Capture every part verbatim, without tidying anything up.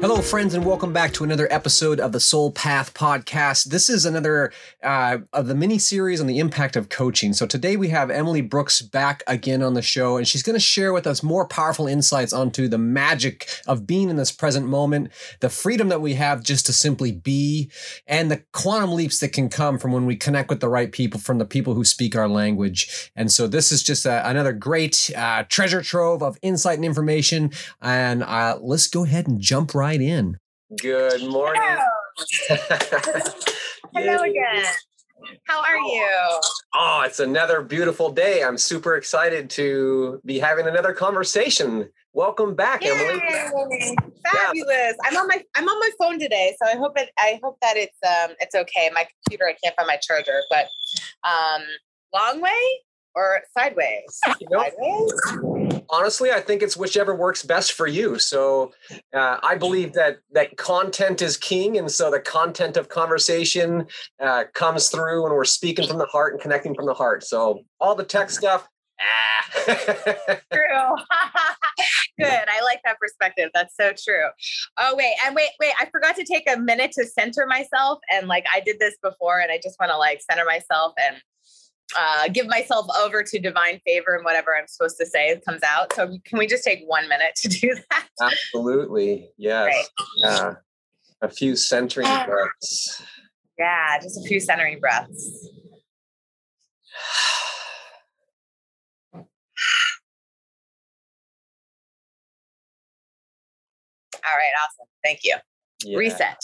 Hello, friends, and welcome back to another episode of the Soul Path Podcast. This is another uh, of the mini-series on the impact of coaching. So today we have Emily Brooks back again on the show, and she's going to share with us more powerful insights onto the magic of being in this present moment, the freedom that we have just to simply be, and the quantum leaps that can come from when we connect with the right people, from the people who speak our language. And so this is just a, another great uh, treasure trove of insight and information, and uh, let's go ahead and jump right in. Good morning. Hello. Hello again. How are you? Oh, it's another beautiful day. I'm super excited to be having another conversation. Welcome back, Yay. Emily. Fabulous. Yeah. I'm on my I'm on my phone today, so I hope it I hope that it's um it's okay. My computer, I can't find my charger, but um long way or sideways? You know, sideways? Honestly, I think it's whichever works best for you. So uh, I believe that that content is king. And so the content of conversation uh, comes through when we're speaking from the heart and connecting from the heart. So all the tech stuff. Ah. True. Good. I like that perspective. That's so true. Oh, wait, and wait, wait. I forgot to take a minute to center myself. And like I did this before, and I just want to like center myself and Uh, give myself over to divine favor, and whatever I'm supposed to say comes out. So can we just take one minute to do that? Absolutely. Yes. Right. Uh, a few centering uh, breaths. Yeah, just a few centering breaths. All right. Awesome. Thank you. Yeah. Reset.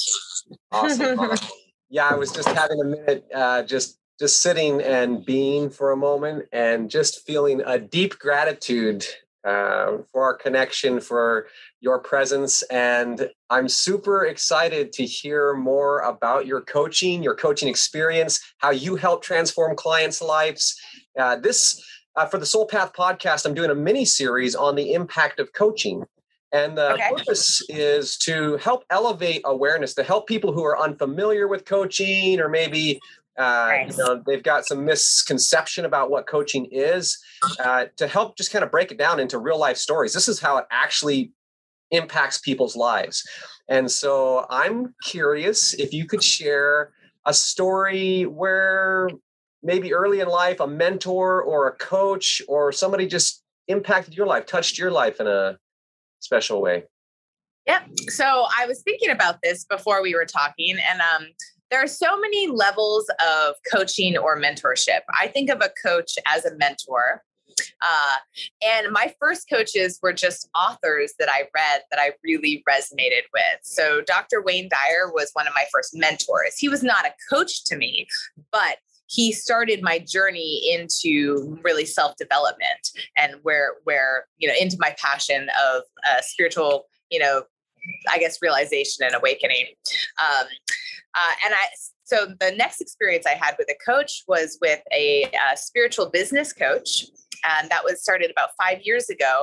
Awesome. awesome. Yeah, I was just having a minute uh, just Just sitting and being for a moment and just feeling a deep gratitude uh, for our connection, for your presence. And I'm super excited to hear more about your coaching, your coaching experience, how you help transform clients' lives. Uh, this, uh, for the Soul Path podcast, I'm doing a mini series on the impact of coaching. And the okay. purpose is to help elevate awareness, to help people who are unfamiliar with coaching or maybe Uh, nice. You know, they've got some misconception about what coaching is, uh, to help just kind of break it down into real life stories. This is how it actually impacts people's lives. And so I'm curious if you could share a story where maybe early in life, a mentor or a coach or somebody just impacted your life, touched your life in a special way. Yep. So I was thinking about this before we were talking, and, um, there are so many levels of coaching or mentorship. I think of a coach as a mentor. Uh, and my first coaches were just authors that I read that I really resonated with. So Doctor Wayne Dyer was one of my first mentors. He was not a coach to me, but he started my journey into really self-development and where, where, you know, into my passion of uh, spiritual, you know, I guess, realization and awakening. Um, Uh, and I, so the next experience I had with a coach was with a, a spiritual business coach. And that was started about five years ago.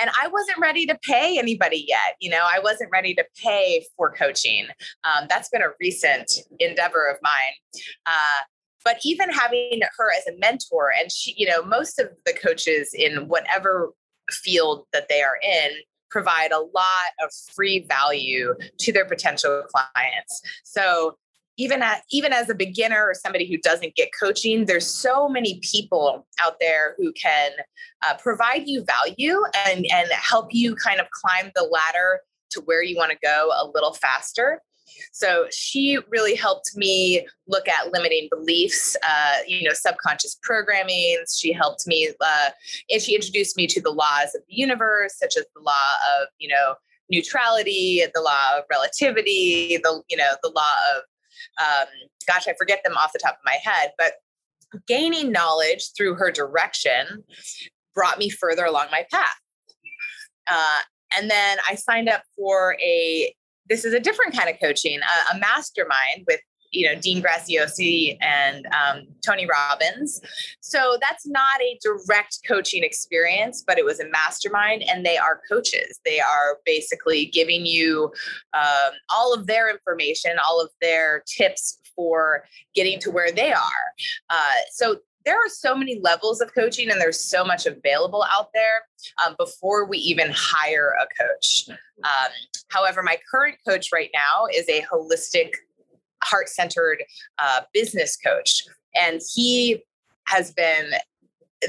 And I wasn't ready to pay anybody yet. You know, I wasn't ready to pay for coaching. Um, that's been a recent endeavor of mine. Uh, but even having her as a mentor, and she, you know, most of the coaches in whatever field that they are in provide a lot of free value to their potential clients. So even at, even as a beginner or somebody who doesn't get coaching, there's so many people out there who can uh, provide you value and, and help you kind of climb the ladder to where you want to go a little faster. So she really helped me look at limiting beliefs, uh, you know, subconscious programming. She helped me, uh, and she introduced me to the laws of the universe, such as the law of, you know, neutrality, the law of relativity, the, you know, the law of, um, gosh, I forget them off the top of my head, but gaining knowledge through her direction brought me further along my path. Uh, and then I signed up for a, This is a different kind of coaching, a, a mastermind with, you know, Dean Graziosi and um, Tony Robbins. So that's not a direct coaching experience, but it was a mastermind, and they are coaches. They are basically giving you um, all of their information, all of their tips for getting to where they are. Uh, so there are so many levels of coaching and there's so much available out there um, before we even hire a coach. Um, however, my current coach right now is a holistic, heart-centered uh, business coach. And he has been,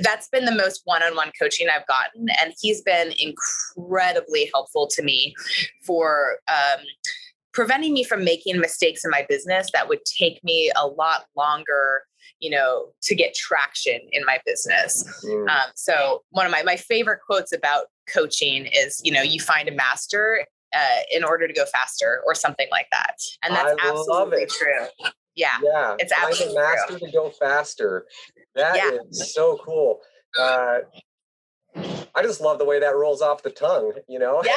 that's been the most one-on-one coaching I've gotten. And he's been incredibly helpful to me for, um, preventing me from making mistakes in my business that would take me a lot longer, you know, to get traction in my business. Mm. Um, so one of my, my favorite quotes about coaching is, you know, you find a master uh, in order to go faster or something like that. And that's I absolutely true. Yeah. Yeah. It's find absolutely a master true. To go faster. That yeah. is so cool. Uh, I just love the way that rolls off the tongue, you know, yeah.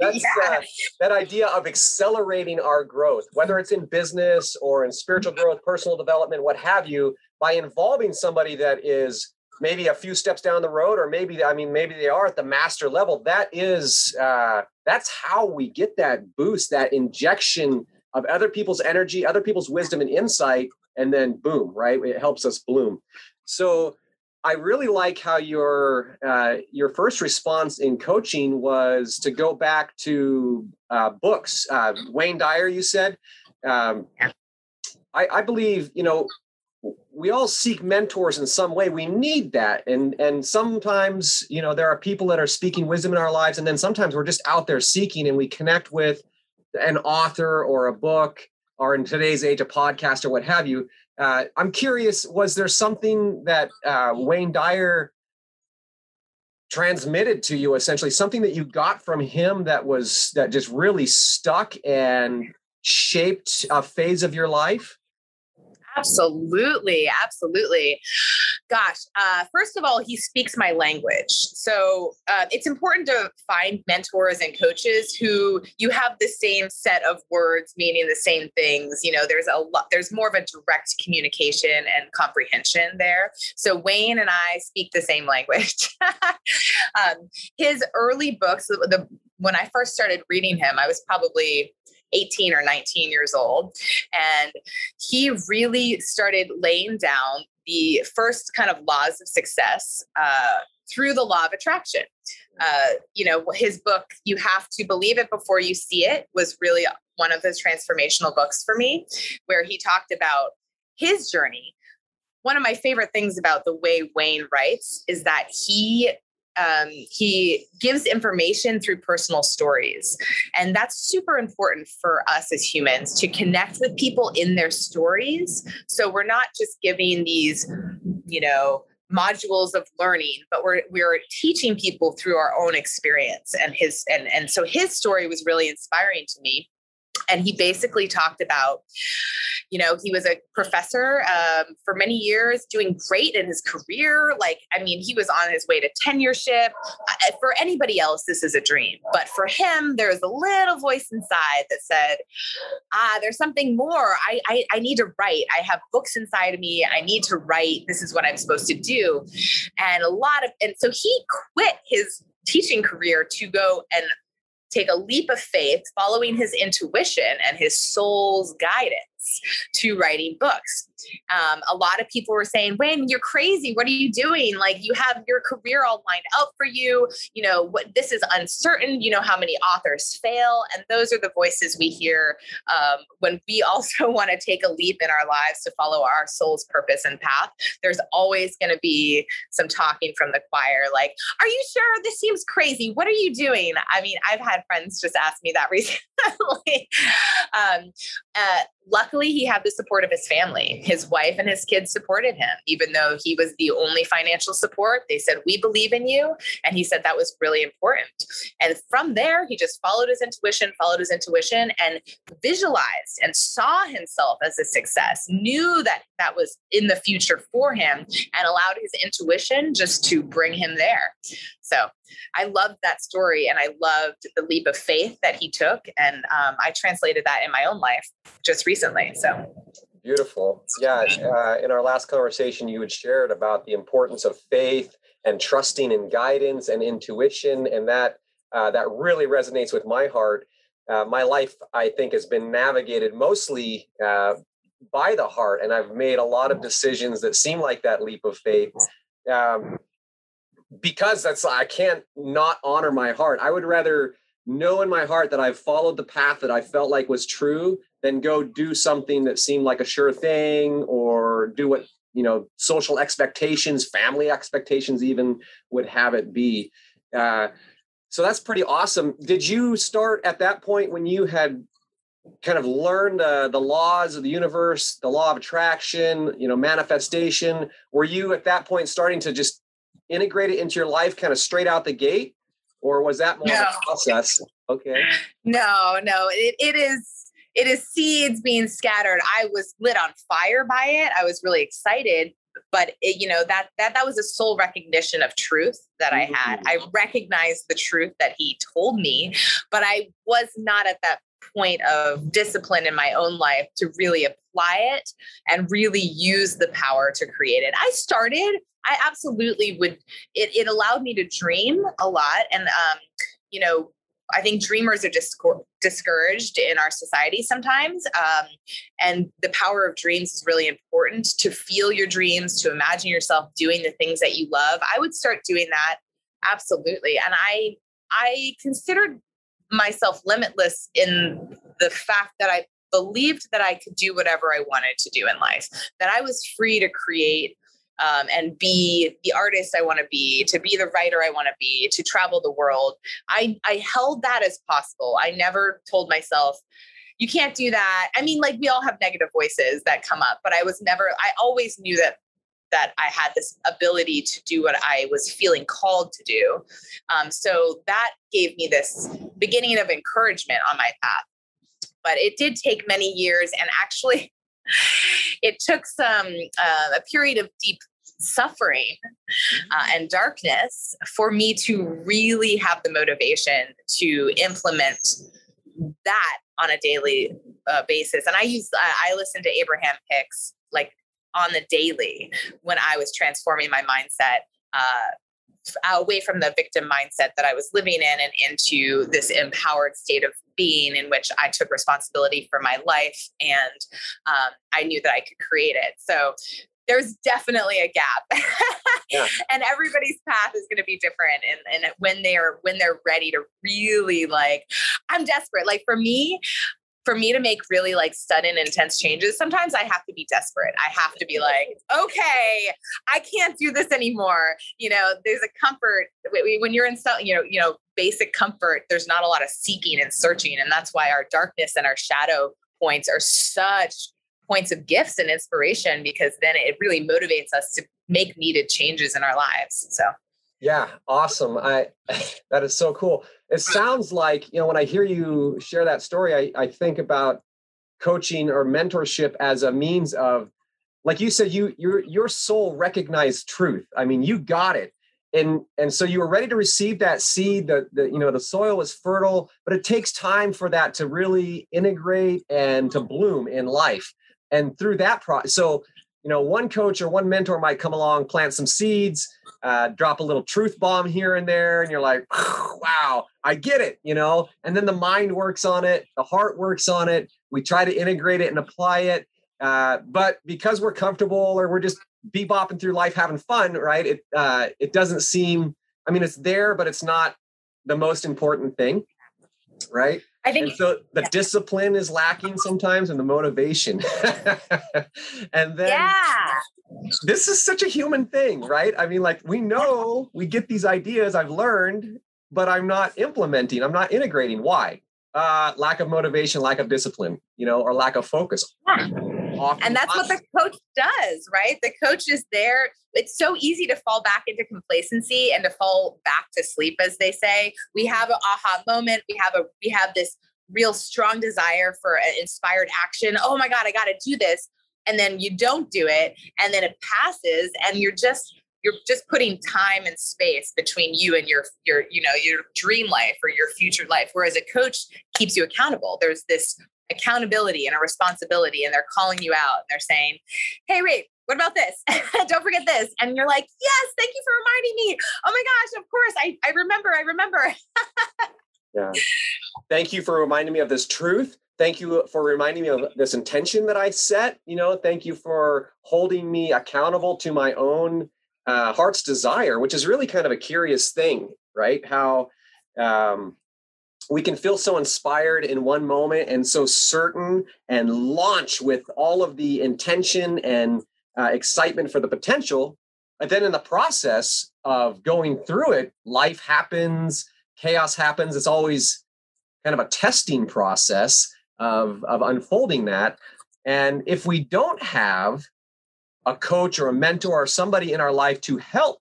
That's, yeah. uh, that idea of accelerating our growth, whether it's in business or in spiritual growth, personal development, what have you, by involving somebody that is maybe a few steps down the road, or maybe, I mean, maybe they are at the master level. That is, uh, that's how we get that boost, that injection of other people's energy, other people's wisdom and insight. And then boom, right? It helps us bloom. So I really like how your uh, your first response in coaching was to go back to uh, books. Uh, Wayne Dyer, you said. Um, I, I believe, you know, we all seek mentors in some way. We need that. And, and sometimes, you know, there are people that are speaking wisdom in our lives. And then sometimes we're just out there seeking, and we connect with an author or a book, or in today's age, a podcast or what have you. Uh, I'm curious, was there something that uh, Wayne Dyer transmitted to you, essentially something that you got from him that was, that just really stuck and shaped a phase of your life? Absolutely. Absolutely. Gosh. Uh, first of all, he speaks my language. So uh, it's important to find mentors and coaches who you have the same set of words, meaning the same things. You know, there's a lot, there's more of a direct communication and comprehension there. So Wayne and I speak the same language. um, his early books, the, the, when I first started reading him, I was probably eighteen or nineteen years old. And he really started laying down the first kind of laws of success uh, through the law of attraction. Uh, you know, his book, You Have to Believe It Before You See It, was really one of those transformational books for me, where he talked about his journey. One of my favorite things about the way Wayne writes is that he Um, he gives information through personal stories. And that's super important for us as humans, to connect with people in their stories. So we're not just giving these, you know, modules of learning, but we're, we're teaching people through our own experience. And his, and, and so his story was really inspiring to me. And he basically talked about, you know, he was a professor um, for many years, doing great in his career. Like, I mean, he was on his way to tenureship. Uh, for anybody else, this is a dream. But for him, there was a little voice inside that said, ah, there's something more. I, I, I need to write. I have books inside of me. I need to write. This is what I'm supposed to do. And a lot of, and so he quit his teaching career to go and take a leap of faith, following his intuition and his soul's guidance to writing books. Um, a lot of people were saying, Wayne, you're crazy. What are you doing? Like, you have your career all lined out for you. You know, what, this is uncertain. You know how many authors fail. And those are the voices we hear um, when we also want to take a leap in our lives to follow our soul's purpose and path. There's always going to be some talking from the choir. Like, are you sure? This seems crazy. What are you doing? I mean, I've had friends just ask me that recently. um, uh, luckily, he had the support of his family. His wife and his kids supported him, even though he was the only financial support. They said, we believe in you. And he said that was really important. And from there, he just followed his intuition, followed his intuition and visualized and saw himself as a success, knew that that was in the future for him, and allowed his intuition just to bring him there. So I loved that story, and I loved the leap of faith that he took. And um, I translated that in my own life just recently. So beautiful. Yeah. Uh, in our last conversation, you had shared about the importance of faith and trusting in guidance and intuition. And that uh, that really resonates with my heart. Uh, my life, I think, has been navigated mostly uh, by the heart. And I've made a lot of decisions that seem like that leap of faith, um, because that's, I can't not honor my heart. I would rather know in my heart that I've followed the path that I felt like was true than go do something that seemed like a sure thing, or do what, you know, social expectations, family expectations even would have it be. Uh, so that's pretty awesome. Did you start at that point when you had kind of learned uh, the laws of the universe, the law of attraction, you know, manifestation? Were you at that point starting to just integrate it into your life kind of straight out the gate? Or was that more no. of a process? Okay. No, no, it, it is, it is seeds being scattered. I was lit on fire by it. I was really excited, but it, you know, that, that, that was a soul recognition of truth that I had. Mm-hmm. I recognized the truth that he told me, but I was not at that point of discipline in my own life to really apply it and really use the power to create it. I started, I absolutely would, it, it allowed me to dream a lot. And, um, you know, I think dreamers are just discour- discouraged in our society sometimes. Um, and the power of dreams is really important, to feel your dreams, to imagine yourself doing the things that you love. I would start doing that. Absolutely. And I, I considered myself limitless in the fact that I believed that I could do whatever I wanted to do in life, that I was free to create um, and be the artist I want to be, to be the writer I want to be, to travel the world. I, I held that as possible. I never told myself, you can't do that. I mean, like, we all have negative voices that come up, but I was never, I always knew that that I had this ability to do what I was feeling called to do. Um, so that gave me this beginning of encouragement on my path, but it did take many years. And actually it took some, uh, a period of deep suffering uh, and darkness for me to really have the motivation to implement that on a daily uh, basis. And I use, I, I listened to Abraham Hicks, like, on the daily when I was transforming my mindset uh, away from the victim mindset that I was living in and into this empowered state of being in which I took responsibility for my life. And um, I knew that I could create it. So there's definitely a gap. Yeah. And everybody's path is going to be different. And, and when they are, when they're ready to really, like, I'm desperate. Like for me, For me to make really like sudden intense changes, sometimes I have to be desperate. I have to be like, okay, I can't do this anymore. You know, there's a comfort when you're in, you know, you know, basic comfort, there's not a lot of seeking and searching. And that's why our darkness and our shadow points are such points of gifts and inspiration, because then it really motivates us to make needed changes in our lives. So. Yeah. Awesome. I, that is so cool. It sounds like, you know, when I hear you share that story, I, I think about coaching or mentorship as a means of, like you said, you, your, your soul recognized truth. I mean, you got it. And, and so you were ready to receive that seed, that, you know, the soil was fertile, but it takes time for that to really integrate and to bloom in life. And through that process, so, you know, one coach or one mentor might come along, plant some seeds, uh, drop a little truth bomb here and there. And you're like, wow, I get it, you know, and then the mind works on it. The heart works on it. We try to integrate it and apply it. Uh, but because we're comfortable or we're just bebopping through life, having fun, right? It, uh, it doesn't seem, I mean, it's there, but it's not the most important thing. Right. I think and so the yeah. discipline is lacking sometimes, and the motivation. And then yeah. this is such a human thing, right? I mean, like, we know we get these ideas, I've learned, but I'm not implementing, I'm not integrating. Why? Uh, lack of motivation, lack of discipline, you know, or lack of focus. Yeah. And that's what the coach does, right? The coach is there. It's so easy to fall back into complacency and to fall back to sleep, as they say. We have an aha moment. We have a, we have this real strong desire for an inspired action. Oh my God, I got to do this. And then you don't do it. And then it passes, and you're just, you're just putting time and space between you and your, your, you know, your dream life or your future life. Whereas a coach keeps you accountable. There's this accountability and a responsibility, and they're calling you out and they're saying, hey, wait, what about this? Don't forget this. And you're like, yes, thank you for reminding me. Oh my gosh, of course. I, I remember, I remember. Yeah. Thank you for reminding me of this truth. Thank you for reminding me of this intention that I set. You know, thank you for holding me accountable to my own uh, heart's desire, which is really kind of a curious thing, right? How um, we can feel so inspired in one moment and so certain and launch with all of the intention and uh, excitement for the potential. But then in the process of going through it, life happens, chaos happens. It's always kind of a testing process of, of unfolding that. And if we don't have a coach or a mentor or somebody in our life to help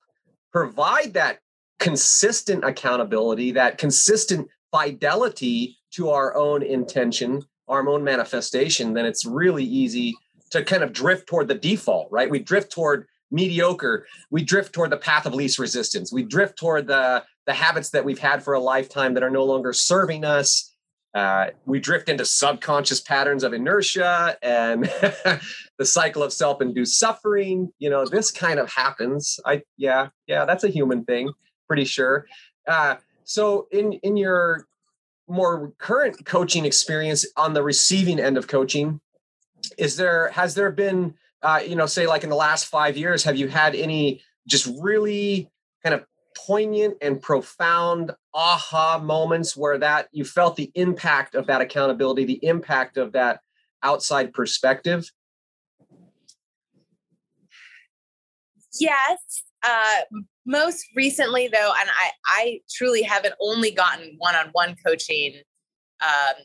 provide that consistent accountability, that consistent fidelity to our own intention, our own manifestation, then it's really easy to kind of drift toward the default, right? We drift toward mediocre. We drift toward the path of least resistance. We drift toward the, the habits that we've had for a lifetime that are no longer serving us. Uh, we drift into subconscious patterns of inertia and the cycle of self-induced suffering. You know, this kind of happens. I, yeah, yeah, that's a human thing, pretty sure. Uh, so in, in your more current coaching experience on the receiving end of coaching, is there, has there been, uh, you know, say like in the last five years, have you had any just really kind of poignant and profound aha moments where that you felt the impact of that accountability, the impact of that outside perspective? Yes. Uh, most recently though, and I, I truly haven't only gotten one-on-one coaching um,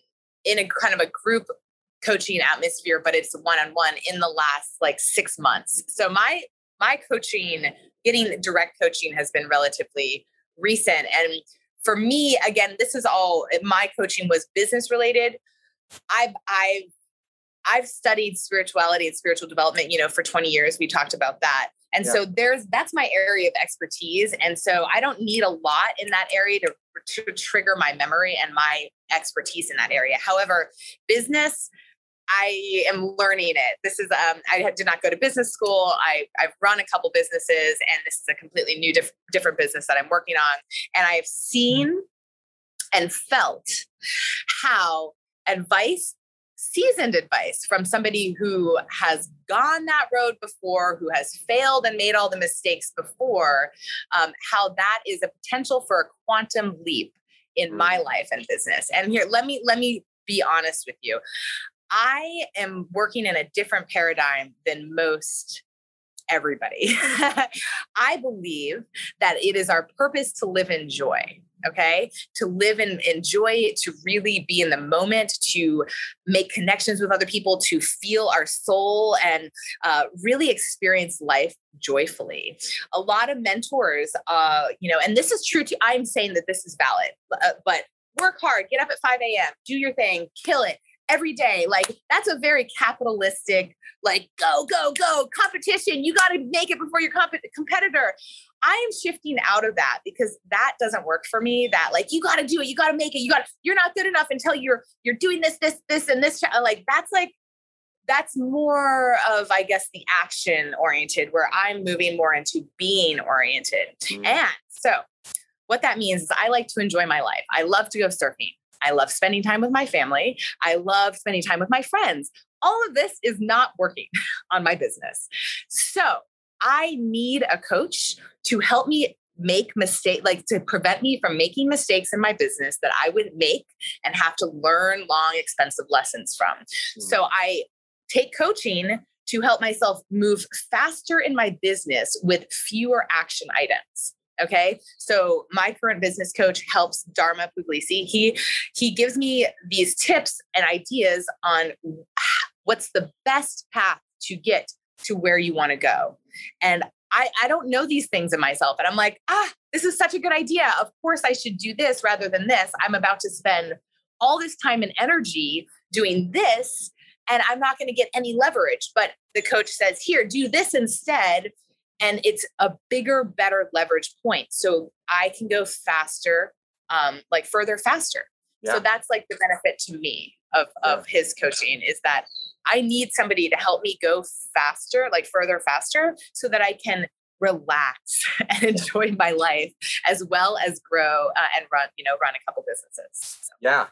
in a kind of a group coaching atmosphere, but it's one-on-one in the last like six months. So my, my coaching Getting direct coaching has been relatively recent. And for me, again, this is all, my coaching was business related. I've, I've, I've studied spirituality and spiritual development, you know, for twenty years, we talked about that. And yeah. so there's, that's my area of expertise. And so I don't need a lot in that area to, to trigger my memory and my expertise in that area. However, business, I am learning it. This is, um, I did not go to business school. I, I've run a couple businesses, and this is a completely new, diff- different business that I'm working on. And I have seen and felt how advice, seasoned advice from somebody who has gone that road before, who has failed and made all the mistakes before, um, how that is a potential for a quantum leap in my life and business. And here, let me, let me be honest with you. I am working in a different paradigm than most everybody. I believe that it is our purpose to live in joy, okay? To live and enjoy, to really be in the moment, to make connections with other people, to feel our soul and uh, really experience life joyfully. A lot of mentors, uh, you know, and this is true too. I'm saying that this is valid, uh, but work hard, get up at five a.m., do your thing, kill it. Every day. Like that's a very capitalistic, like go, go, go competition. You got to make it before your comp- competitor. I am shifting out of that because that doesn't work for me. That like, you got to do it. You got to make it. You got to, you're not good enough until you're, you're doing this, this, this, and this. Like, that's like, that's more of, I guess, the action oriented, where I'm moving more into being oriented. Mm. And so what that means is I like to enjoy my life. I love to go surfing. I love spending time with my family. I love spending time with my friends. All of this is not working on my business. So I need a coach to help me make mistakes, like to prevent me from making mistakes in my business that I would make and have to learn long, expensive lessons from. Mm. So I take coaching to help myself move faster in my business with fewer action items. Okay. So my current business coach helps Dharma Puglisi. He, he gives me these tips and ideas on what's the best path to get to where you want to go. And I, I don't know these things in myself. And I'm like, ah, this is such a good idea. Of course I should do this rather than this. I'm about to spend all this time and energy doing this, and I'm not going to get any leverage. But the coach says, here, do this instead. And it's a bigger, better leverage point. So I can go faster, um, like further faster. Yeah. So that's like the benefit to me of, yeah. of his coaching is that I need somebody to help me go faster, like further faster, so that I can relax and enjoy my life as well as grow uh, and run, you know, run a couple businesses. So. Yeah.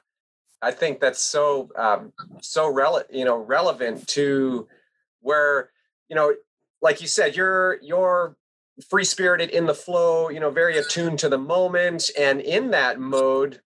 I think that's so um, so rele- you know relevant to where, you know, like you said, you're you're free spirited in the flow, you know, very attuned to the moment, and in that mode,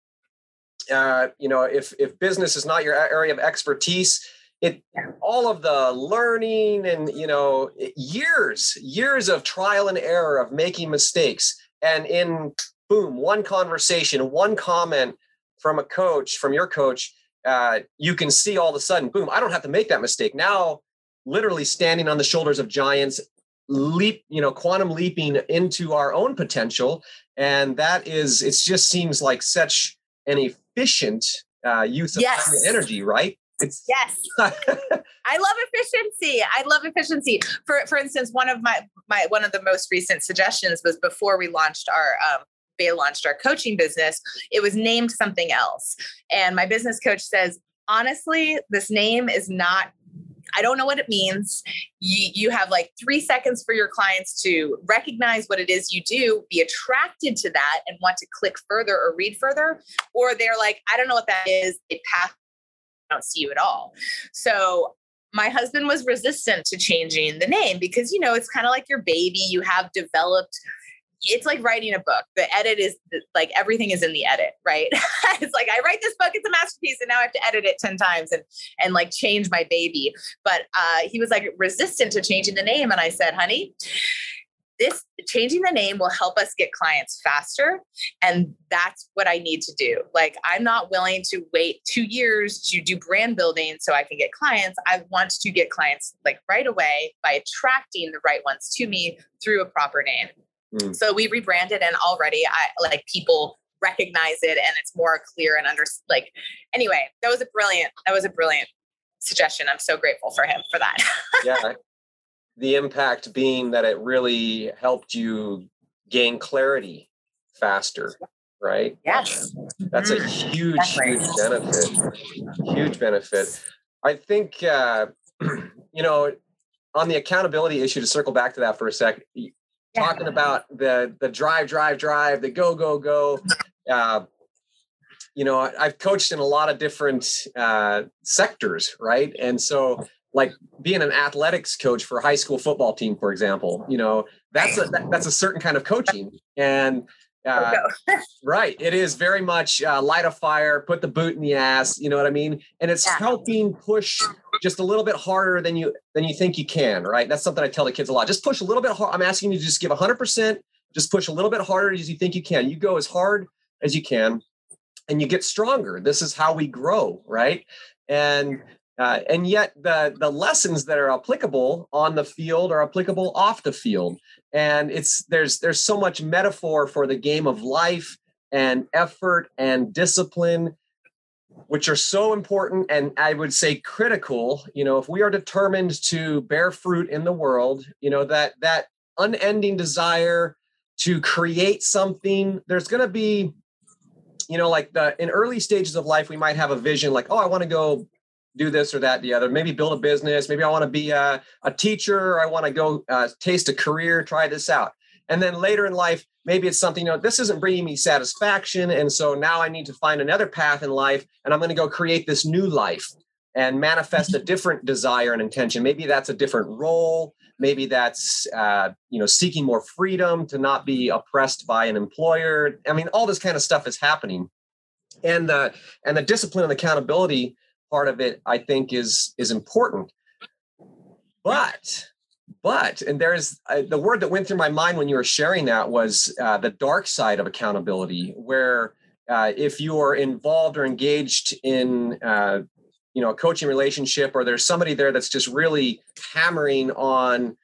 uh, you know, if if business is not your area of expertise, it all of the learning and, you know, years years of trial and error of making mistakes, and in boom, one conversation, one comment from a coach, from your coach, uh, you can see all of a sudden, boom, I don't have to make that mistake. Now, literally standing on the shoulders of giants, leap, you know, quantum leaping into our own potential. And that is, it just seems like such an efficient uh, use of yes. time and energy, right? It's- yes. I love efficiency. I love efficiency. For for instance, one of my, my, one of the most recent suggestions was before we launched our, um, they launched our coaching business, it was named something else. And my business coach says, honestly, this name is not, I don't know what it means. You, you have like three seconds for your clients to recognize what it is you do, be attracted to that and want to click further or read further. Or they're like, I don't know what that is. It passed. I don't see you at all. So my husband was resistant to changing the name because, you know, it's kind of like your baby. You have developed, it's like writing a book. The edit is like, everything is in the edit, right? It's like, I write this book, it's a masterpiece, and now I have to edit it ten times and, and like change my baby. But uh, he was like resistant to changing the name. And I said, honey, this changing the name will help us get clients faster. And that's what I need to do. Like, I'm not willing to wait two years to do brand building so I can get clients. I want to get clients like right away by attracting the right ones to me through a proper name. Mm. So we rebranded, and already I like people recognize it, and it's more clear and under like, anyway, that was a brilliant, that was a brilliant suggestion. I'm so grateful for him for that. Yeah. The impact being that it really helped you gain clarity faster, right? Yes. That's a huge, Definitely. huge benefit, huge benefit. I think, uh, you know, on the accountability issue, to circle back to that for a sec, talking about the, the drive, drive, drive, the go, go, go. Uh, you know, I've coached in a lot of different uh, sectors, right? And so like being an athletics coach for a high school football team, for example, you know, that's a, that, that's a certain kind of coaching. And uh, right, it is very much uh, light a fire, put the boot in the ass, you know what I mean? And it's yeah. helping push just a little bit harder than you than you think you can, right? That's something I tell the kids a lot. Just push a little bit hard. I'm asking you to just give one hundred percent. Just push a little bit harder as you think you can. You go as hard as you can, and you get stronger. This is how we grow, right? And uh, and yet the the lessons that are applicable on the field are applicable off the field. And it's there's there's so much metaphor for the game of life and effort and discipline, which are so important and I would say critical. You know, if we are determined to bear fruit in the world, you know, that that unending desire to create something, there's going to be, you know, like the in early stages of life, we might have a vision like, oh, I want to go do this or that, the other, maybe build a business. Maybe I want to be a, a teacher, or I want to go uh, taste a career, try this out. And then later in life, maybe it's something, you know, this isn't bringing me satisfaction. And so now I need to find another path in life, and I'm going to go create this new life and manifest a different desire and intention. Maybe that's a different role. Maybe that's, uh, you know, seeking more freedom to not be oppressed by an employer. I mean, all this kind of stuff is happening. And the, and the discipline and accountability part of it, I think, is, is important. But... But, and there's uh, the word that went through my mind when you were sharing that was uh, the dark side of accountability, where uh, if you are involved or engaged in, uh, you know, a coaching relationship, or there's somebody there that's just really hammering on,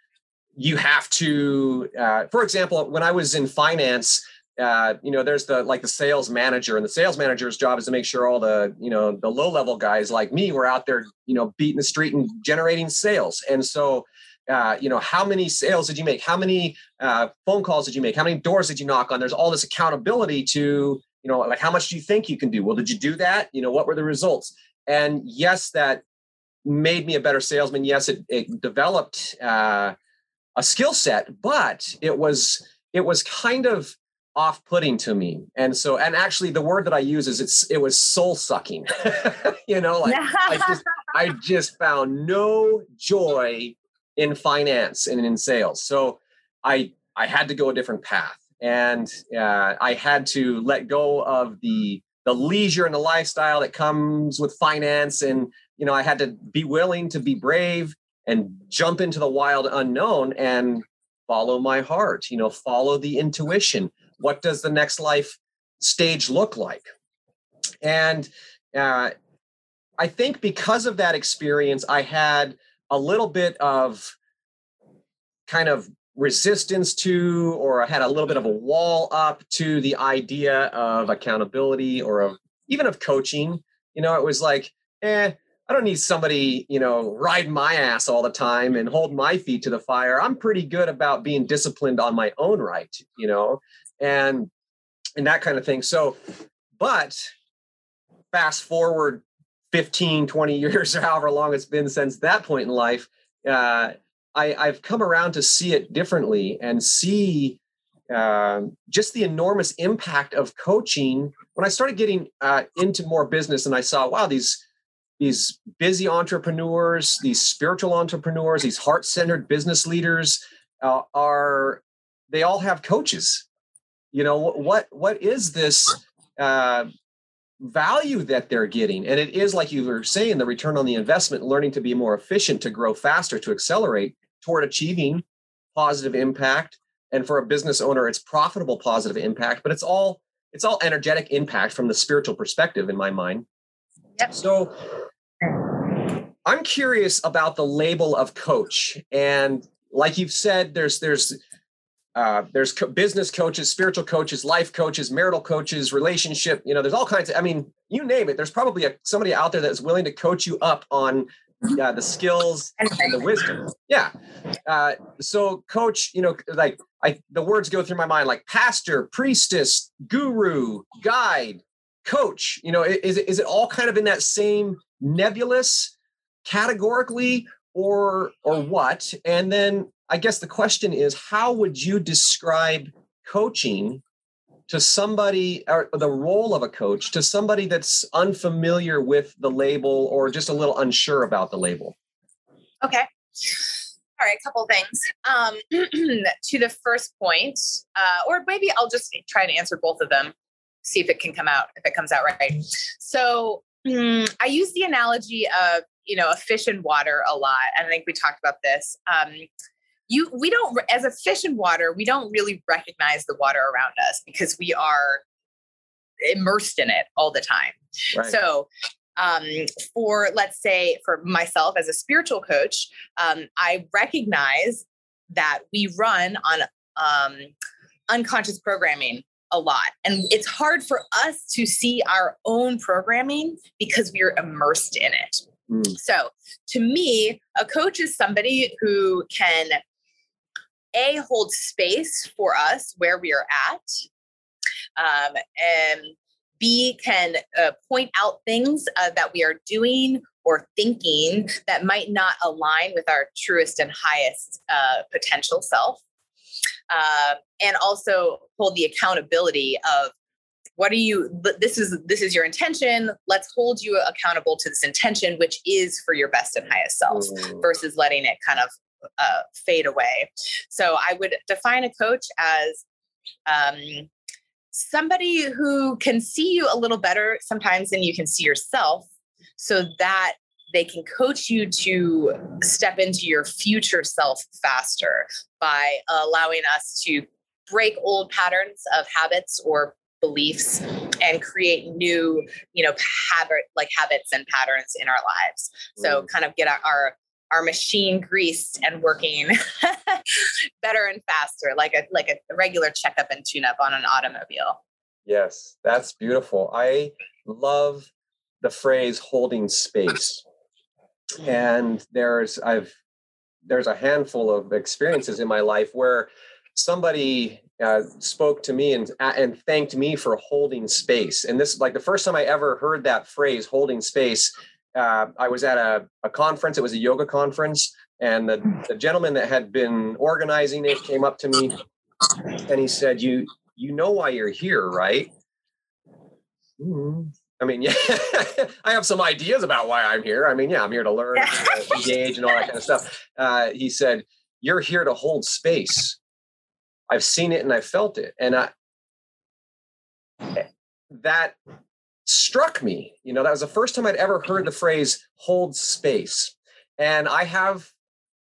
you have to, uh, for example, when I was in finance, uh, you know, there's the, like the sales manager, and the sales manager's job is to make sure all the, you know, the low level guys like me were out there, you know, beating the street and generating sales. And so Uh, you know, how many sales did you make? How many uh, phone calls did you make? How many doors did you knock on? There's all this accountability to, you know, like, how much do you think you can do? Well, did you do that? You know, what were the results? And yes, that made me a better salesman. Yes, it, it developed uh, a skill set, but it was, it was kind of off-putting to me. And so, and actually the word that I use is it's, it was soul-sucking, you know, like I just, I just found no joy in finance and in sales. So I, I had to go a different path, and uh, I had to let go of the, the leisure and the lifestyle that comes with finance. And, you know, I had to be willing to be brave and jump into the wild unknown and follow my heart, you know, follow the intuition. What does the next life stage look like? And uh, I think because of that experience, I had a little bit of kind of resistance to, or I had a little bit of a wall up to the idea of accountability or of even of coaching. You know, it was like, eh, I don't need somebody, you know, ride my ass all the time and hold my feet to the fire. I'm pretty good about being disciplined on my own right, you know, and, and that kind of thing. So, but fast forward fifteen, twenty years or however long it's been since that point in life, uh, I, I've come around to see it differently and see uh, just the enormous impact of coaching. When I started getting uh, into more business and I saw, wow, these these busy entrepreneurs, these spiritual entrepreneurs, these heart-centered business leaders uh, are, they all have coaches. You know, what what is this uh, value that they're getting? And it is, like you were saying, the return on the investment, learning to be more efficient, to grow faster, to accelerate toward achieving positive impact. And for a business owner, it's profitable positive impact, but it's all it's all energetic impact from the spiritual perspective in my mind. Yep. So I'm curious about the label of coach. And like you've said, there's there's uh, there's co- business coaches, spiritual coaches, life coaches, marital coaches, relationship. You know, there's all kinds of, I mean, you name it. There's probably a, somebody out there that's willing to coach you up on uh, the skills and the wisdom. Yeah. Uh, so coach, you know, like I, the words go through my mind, like pastor, priestess, guru, guide, coach. You know, is it, is it all kind of in that same nebulous categorically or, or what? And then I guess the question is, how would you describe coaching to somebody, or the role of a coach to somebody that's unfamiliar with the label or just a little unsure about the label? Okay. All right. A couple of things. Um, to the first point, uh, or maybe I'll just try and answer both of them. See if it can come out, if it comes out right. So um, I use the analogy of, you know, a fish in water a lot. And I think we talked about this. Um, you, we don't, as a fish in water, we don't really recognize the water around us because we are immersed in it all the time. Right. So um, for, let's say for myself as a spiritual coach, um, I recognize that we run on um, unconscious programming a lot. And it's hard for us to see our own programming because we're immersed in it. Mm. So to me, a coach is somebody who can A, hold space for us where we are at, um, and B, can uh, point out things uh, that we are doing or thinking that might not align with our truest and highest uh, potential self. Uh, and also hold the accountability of what are you, this is, this is your intention. Let's hold you accountable to this intention, which is for your best and highest self mm. versus letting it kind of uh, fade away. So I would define a coach as um, somebody who can see you a little better sometimes than you can see yourself, so that they can coach you to step into your future self faster by allowing us to break old patterns of habits or beliefs and create new, you know, habit, like habits and patterns in our lives. Mm. So kind of get our, our, our machine greased and working better and faster, like a, like a regular checkup and tune-up on an automobile. Yes. That's beautiful. I love the phrase holding space. And there's I've there's a handful of experiences in my life where somebody uh, spoke to me and and thanked me for holding space. And this, like the first time I ever heard that phrase, holding space, uh, I was at a, a conference. It was a yoga conference, and the, the gentleman that had been organizing it came up to me and he said, "You you know why you're here, right? Mm-hmm. I mean, yeah, I have some ideas about why I'm here. I mean, yeah, I'm here to learn, and engage, and all that kind of stuff. Uh, he said, you're here to hold space. I've seen it and I felt it. And I, that struck me. You know, that was the first time I'd ever heard the phrase hold space. And I have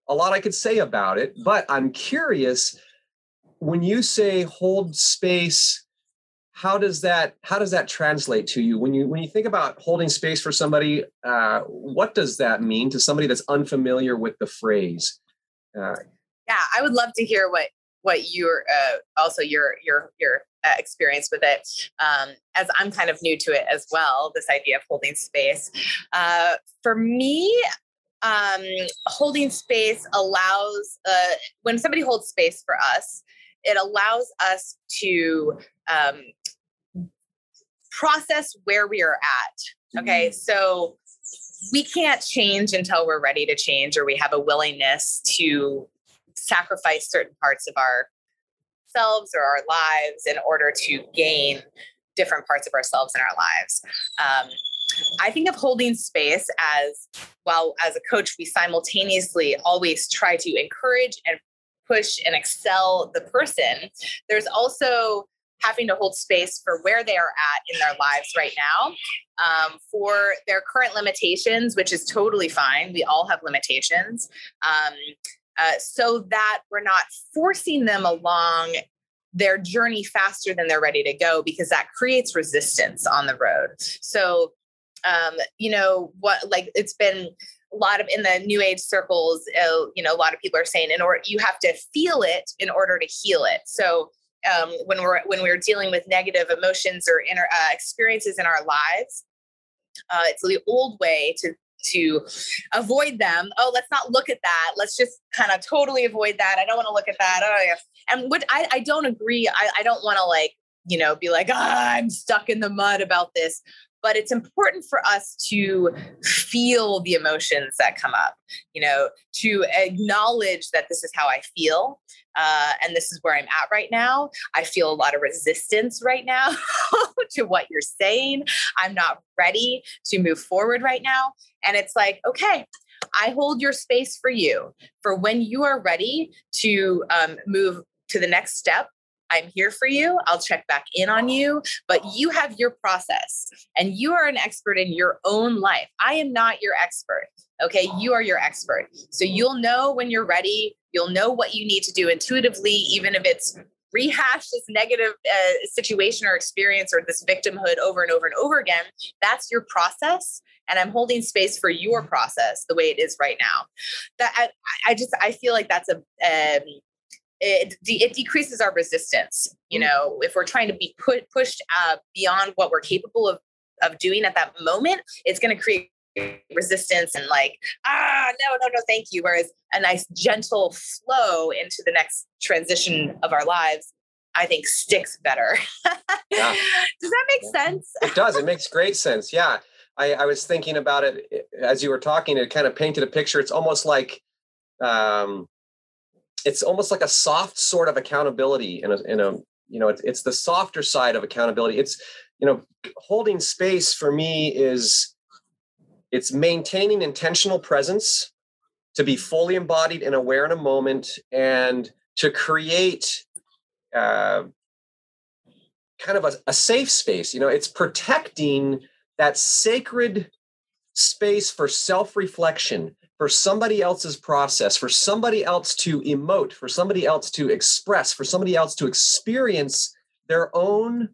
a lot I could say about it, but I'm curious, when you say hold space, how does that how does that translate to you when you when you think about holding space for somebody? Uh, what does that mean to somebody that's unfamiliar with the phrase? Uh, yeah, I would love to hear what what your uh, also your your your uh, experience with it. Um, as I'm kind of new to it as well, this idea of holding space. Uh, for me, um, holding space allows uh, when somebody holds space for us, it allows us to um, process where we are at. Okay. Mm-hmm. So we can't change until we're ready to change, or we have a willingness to sacrifice certain parts of ourselves or our lives in order to gain different parts of ourselves in our lives. Um, I think of holding space as, well, as a coach, we simultaneously always try to encourage and push and excel the person. There's also having to hold space for where they are at in their lives right now, um, for their current limitations, which is totally fine. We all have limitations, um, uh, so that we're not forcing them along their journey faster than they're ready to go, because that creates resistance on the road. So, um, you know, what, like it's been a lot of, in the new age circles, uh, you know, a lot of people are saying, in order, you have to feel it in order to heal it. So um, when we're, when we're dealing with negative emotions or inner uh, experiences in our lives, uh, it's the old way to, to avoid them. Oh, let's not look at that. Let's just kind of totally avoid that. I don't want to look at that. Oh, yeah. And what I, I don't agree. I, I don't want to like, you know, be like, oh, I'm stuck in the mud about this. But it's important for us to feel the emotions that come up, you know, to acknowledge that this is how I feel. Uh, and this is where I'm at right now. I feel a lot of resistance right now to what you're saying. I'm not ready to move forward right now. And it's like, okay, I hold your space for you for when you are ready to um, move to the next step. I'm here for you. I'll check back in on you, but you have your process and you are an expert in your own life. I am not your expert. Okay. You are your expert. So you'll know when you're ready, you'll know what you need to do intuitively, even if it's rehash this negative uh, situation or experience or this victimhood over and over and over again. That's your process. And I'm holding space for your process the way it is right now. That I, I just, I feel like that's a, um, It, it decreases our resistance. You know, if we're trying to be put, pushed uh, beyond what we're capable of, of doing at that moment, it's going to create resistance and like, ah, no, no, no, thank you. Whereas a nice gentle flow into the next transition of our lives, I think sticks better. Yeah. Does that make yeah. sense? It does. It makes great sense. Yeah. I, I was thinking about it as you were talking. It kind of painted a picture. It's almost like, um, It's almost like a soft sort of accountability in a, in a you know, it's, it's the softer side of accountability. It's, you know, holding space for me is, it's maintaining intentional presence to be fully embodied and aware in a moment, and to create uh, kind of a, a safe space. You know, it's protecting that sacred space for self-reflection, for somebody else's process, for somebody else to emote, for somebody else to express, for somebody else to experience their own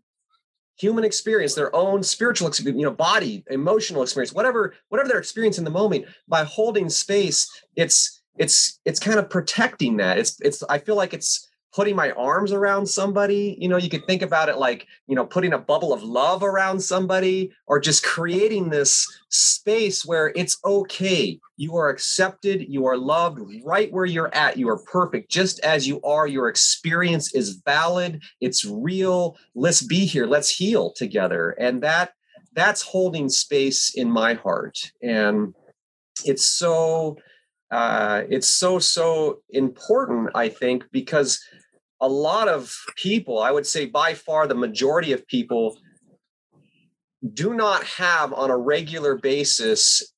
human experience, their own spiritual experience, you know, body, emotional experience, whatever, whatever their experience in the moment. By holding space, it's, it's, it's kind of protecting that. It's, it's, I feel like it's putting my arms around somebody. You know, you could think about it like, you know, putting a bubble of love around somebody, or just creating this space where it's okay. You are accepted. You are loved right where you're at. You are perfect just as you are. Your experience is valid. It's real. Let's be here. Let's heal together. And that that's holding space in my heart. And it's so, uh, it's so, so important, I think, because a lot of people, I would say by far the majority of people, do not have on a regular basis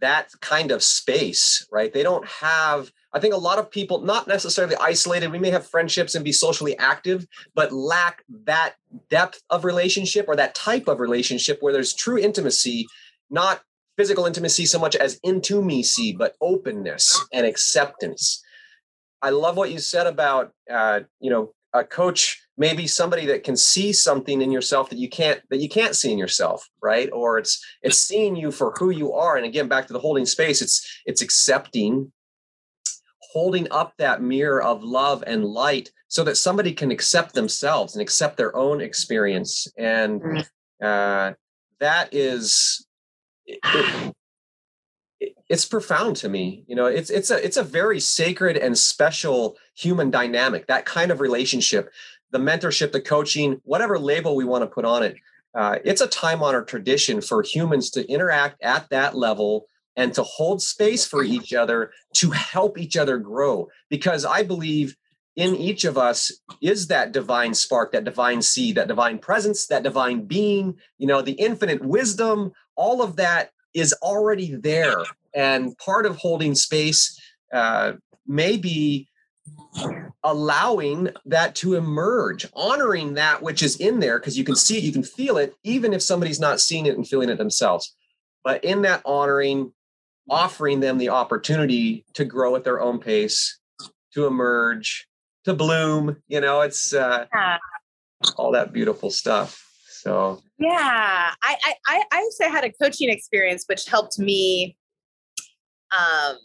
that kind of space, right? They don't have, I think a lot of people, not necessarily isolated, we may have friendships and be socially active, but lack that depth of relationship or that type of relationship where there's true intimacy, not physical intimacy so much as intimacy, but openness and acceptance. I love what you said about, uh, you know, a coach, maybe somebody that can see something in yourself that you can't, that you can't see in yourself. Right. Or it's, it's seeing you for who you are. And again, back to the holding space, it's, it's accepting, holding up that mirror of love and light so that somebody can accept themselves and accept their own experience. And uh, that is, it, it, It's profound to me. You know, it's it's a it's a very sacred and special human dynamic, that kind of relationship, the mentorship, the coaching, whatever label we want to put on it. Uh, it's a time-honored tradition for humans to interact at that level and to hold space for each other, to help each other grow. Because I believe in each of us is that divine spark, that divine seed, that divine presence, that divine being, you know, the infinite wisdom, all of that is already there. And part of holding space uh, may be allowing that to emerge, honoring that which is in there, because you can see it, you can feel it, even if somebody's not seeing it and feeling it themselves. But in that honoring, offering them the opportunity to grow at their own pace, to emerge, to bloom, you know, it's uh, all that beautiful stuff. So, yeah, I, I, I actually had a coaching experience, which helped me um,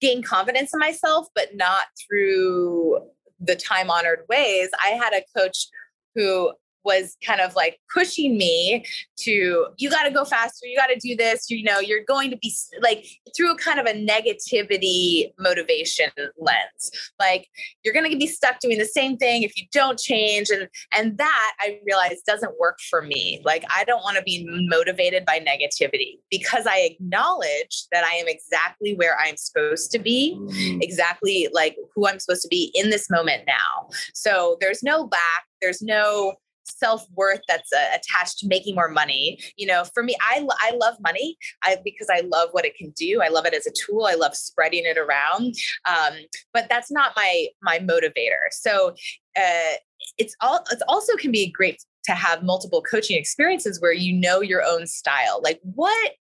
gain confidence in myself, but not through the time honored ways. I had a coach who was kind of like pushing me to, you got to go faster. You got to do this. You know, you're going to be like, through a kind of a negativity motivation lens, like you're going to be stuck doing the same thing if you don't change. And, and that I realized doesn't work for me. Like, I don't want to be motivated by negativity, because I acknowledge that I am exactly where I'm supposed to be, exactly like who I'm supposed to be in this moment now. So there's no lack, there's no self-worth that's uh, attached to making more money. You know, for me, I, I love money I, because I love what it can do. I love it as a tool. I love spreading it around. Um, but that's not my, my motivator. So uh, it's all, it's also can be great to have multiple coaching experiences where you know your own style. Like what,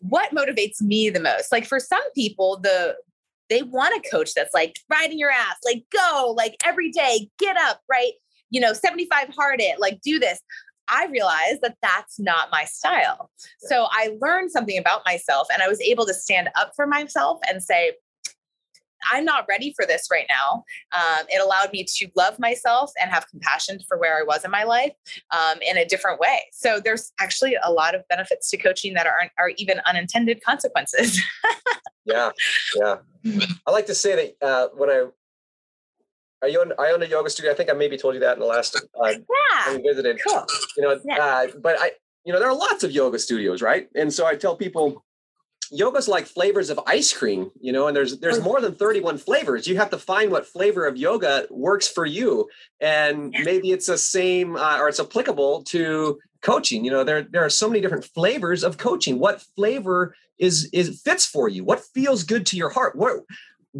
what motivates me the most? Like for some people, the, they want a coach that's like riding your ass, like go, like every day, get up, right? You know, seventy-five hard it, like do this. I realized that that's not my style. So I learned something about myself, and I was able to stand up for myself and say, I'm not ready for this right now. Um, it allowed me to love myself and have compassion for where I was in my life um, in a different way. So there's actually a lot of benefits to coaching that are, are even unintended consequences. yeah. Yeah. I like to say that uh, when I, Are you on, I own a yoga studio. I think I maybe told you that in the last uh, yeah, time we visited. Cool. You know, yeah. uh, but I, you know, there are lots of yoga studios, right? And so I tell people, yoga's like flavors of ice cream, you know, and there's there's more than thirty-one flavors. You have to find what flavor of yoga works for you, and yeah. maybe it's the same uh, or it's applicable to coaching. You know, there there are so many different flavors of coaching. What flavor is is fits for you? What feels good to your heart? What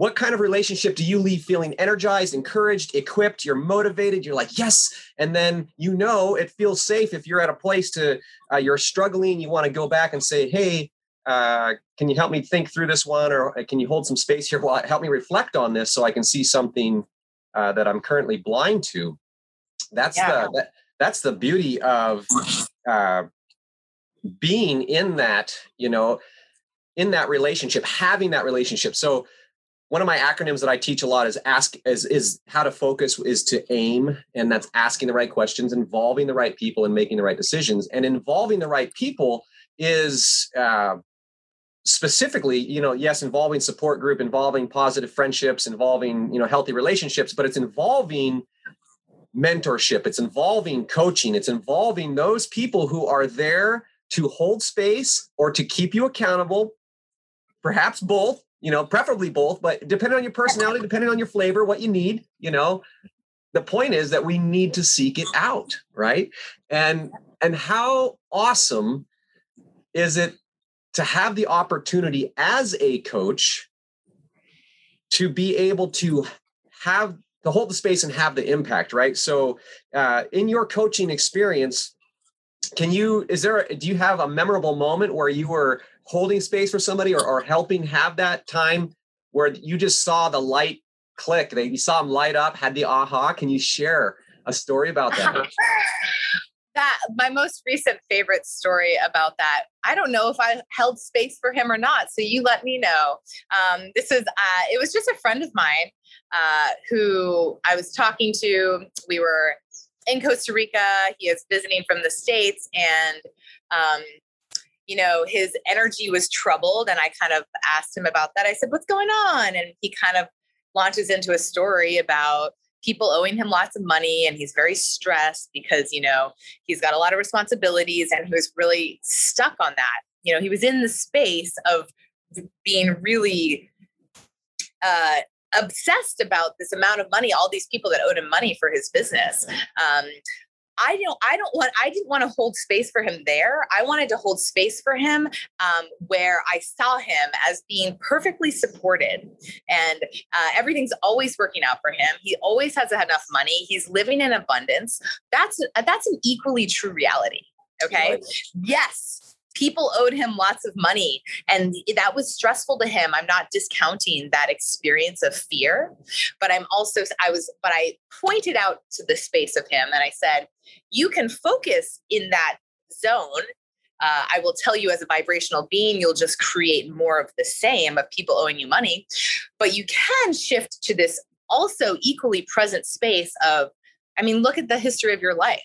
What kind of relationship do you leave feeling energized, encouraged, equipped? You're motivated. You're like, yes. And then, you know, it feels safe if you're at a place to, uh, you're struggling. You want to go back and say, hey, uh, can you help me think through this one? Or can you hold some space here? Well, help me reflect on this so I can see something uh, that I'm currently blind to. That's yeah. the, that, that's the beauty of uh, being in that, you know, in that relationship, having that relationship. So, one of my acronyms that I teach a lot is ask is, is how to focus is to aim. And that's asking the right questions, involving the right people, and making the right decisions. And involving the right people is uh, specifically, you know, yes, involving support group, involving positive friendships, involving, you know, healthy relationships, but it's involving mentorship. It's involving coaching. It's involving those people who are there to hold space or to keep you accountable, perhaps both. You know, preferably both, but depending on your personality, depending on your flavor, what you need, you know, the point is that we need to seek it out, right? And and how awesome is it to have the opportunity as a coach to be able to have to hold the space and have the impact, right? So uh, in your coaching experience, can you, is there, a, do you have a memorable moment where you were holding space for somebody or, or helping have that time where you just saw the light click, that you saw them light up, had the aha? Can you share a story about that? That my most recent favorite story about that. I don't know if I held space for him or not. So you let me know. Um, this is, uh, it was just a friend of mine uh, who I was talking to. We were in Costa Rica. He is visiting from the States, and um, you know, his energy was troubled. And I kind of asked him about that. I said, "What's going on?" And he kind of launches into a story about people owing him lots of money, and he's very stressed because, you know, he's got a lot of responsibilities, and he was really stuck on that. You know, he was in the space of being really uh, obsessed about this amount of money, all these people that owed him money for his business. Um, I don't, I don't want, I didn't want to hold space for him there. I wanted to hold space for him um, where I saw him as being perfectly supported, and uh, everything's always working out for him. He always has enough money. He's living in abundance. That's, that's an equally true reality. Okay. Yes. People owed him lots of money, and that was stressful to him. I'm not discounting that experience of fear, but I'm also, I was, but I pointed out to the space of him, and I said, you can focus in that zone. Uh, I will tell you, as a vibrational being, you'll just create more of the same of people owing you money, but you can shift to this also equally present space of, I mean, look at the history of your life.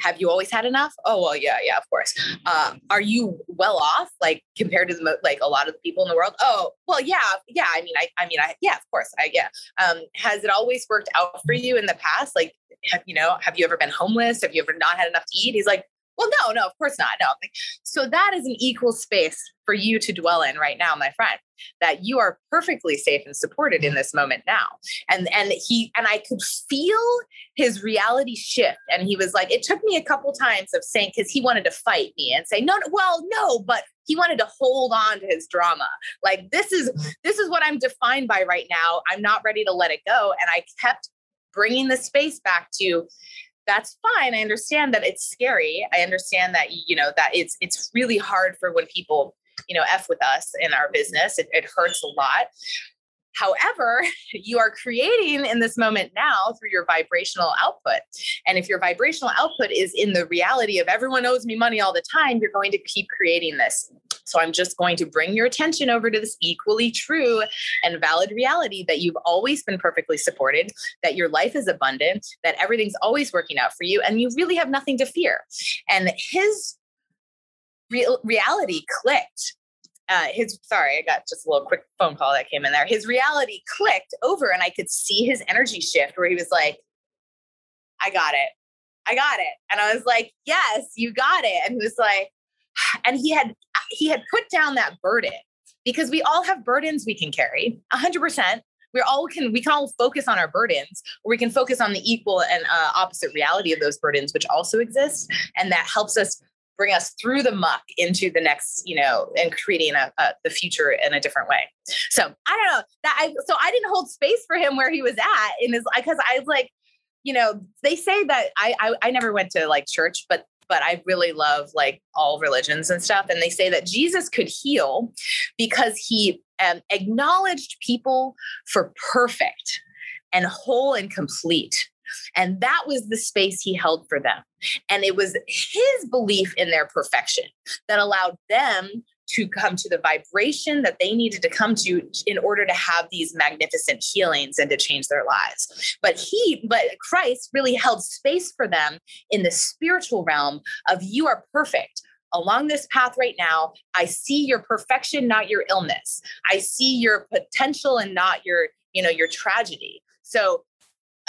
Have you always had enough? Oh, well, yeah, yeah, of course. Uh, are you well off? Like compared to the, mo- like a lot of the people in the world? Oh, well, yeah, yeah. I mean, I, I mean, I, yeah, of course I, yeah. Um, has it always worked out for you in the past? Like, have, you know, have you ever been homeless? Have you ever not had enough to eat? He's like, well, no, no, of course not. No. Like, so that is an equal space for you to dwell in right now, my friend, that you are perfectly safe and supported in this moment now. And, and he, and I could feel his reality shift. And he was like, it took me a couple times of saying, cause he wanted to fight me and say, no, no, well, no, but he wanted to hold on to his drama. Like, this is, this is what I'm defined by right now. I'm not ready to let it go. And I kept bringing the space back to, that's fine. I understand that it's scary. I understand that, you know, that it's, it's really hard for when people, you know, F with us in our business. It, it hurts a lot. However, you are creating in this moment now through your vibrational output. And if your vibrational output is in the reality of everyone owes me money all the time, you're going to keep creating this. So I'm just going to bring your attention over to this equally true and valid reality that you've always been perfectly supported, that your life is abundant, that everything's always working out for you, and you really have nothing to fear. And his real reality clicked. Uh, his, sorry, I got just a little quick phone call that came in there. His reality clicked over, and I could see his energy shift where he was like, I got it. I got it. And I was like, yes, you got it. And he was like, and he had, he had put down that burden, because we all have burdens we can carry a hundred percent. We're all can, we can all focus on our burdens, or we can focus on the equal and uh, opposite reality of those burdens, which also exists. And that helps us bring us through the muck into the next, you know, and creating a, a, the future in a different way. So I don't know that I, so I didn't hold space for him where he was at in his, cause I was like, you know, they say that I, I, I never went to like church, but, but I really love like all religions and stuff. And they say that Jesus could heal because he um, acknowledged people for perfect and whole and complete. And that was the space he held for them. And it was his belief in their perfection that allowed them to come to the vibration that they needed to come to in order to have these magnificent healings and to change their lives. But he, but Christ really held space for them in the spiritual realm of, you are perfect along this path right now. I see your perfection, not your illness. I see your potential and not your, you know, your tragedy. So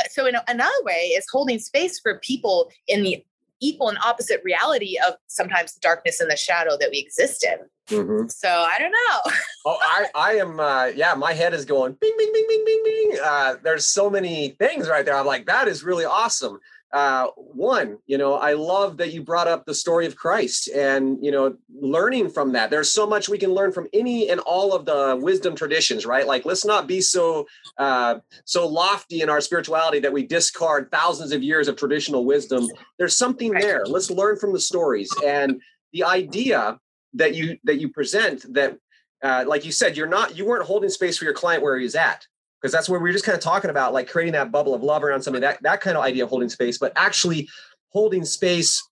So in another way is holding space for people in the equal and opposite reality of sometimes the darkness and the shadow that we exist in. Mm-hmm. So I don't know. oh, I, I am. Uh, yeah, my head is going bing, bing, bing, bing, bing, bing. Uh, there's so many things right there. I'm like, that is really awesome. Uh, one, you know, I love that you brought up the story of Christ and, you know, learning from that. There's so much we can learn from any and all of the wisdom traditions, right? Like, let's not be so, uh, so lofty in our spirituality that we discard thousands of years of traditional wisdom. There's something there. Let's learn from the stories. And the idea that you, that you present that, uh, like you said, you're not, you weren't holding space for your client where he's at. Because that's where we were just kind of talking about, like creating that bubble of love around somebody, that, that kind of idea of holding space, but actually holding space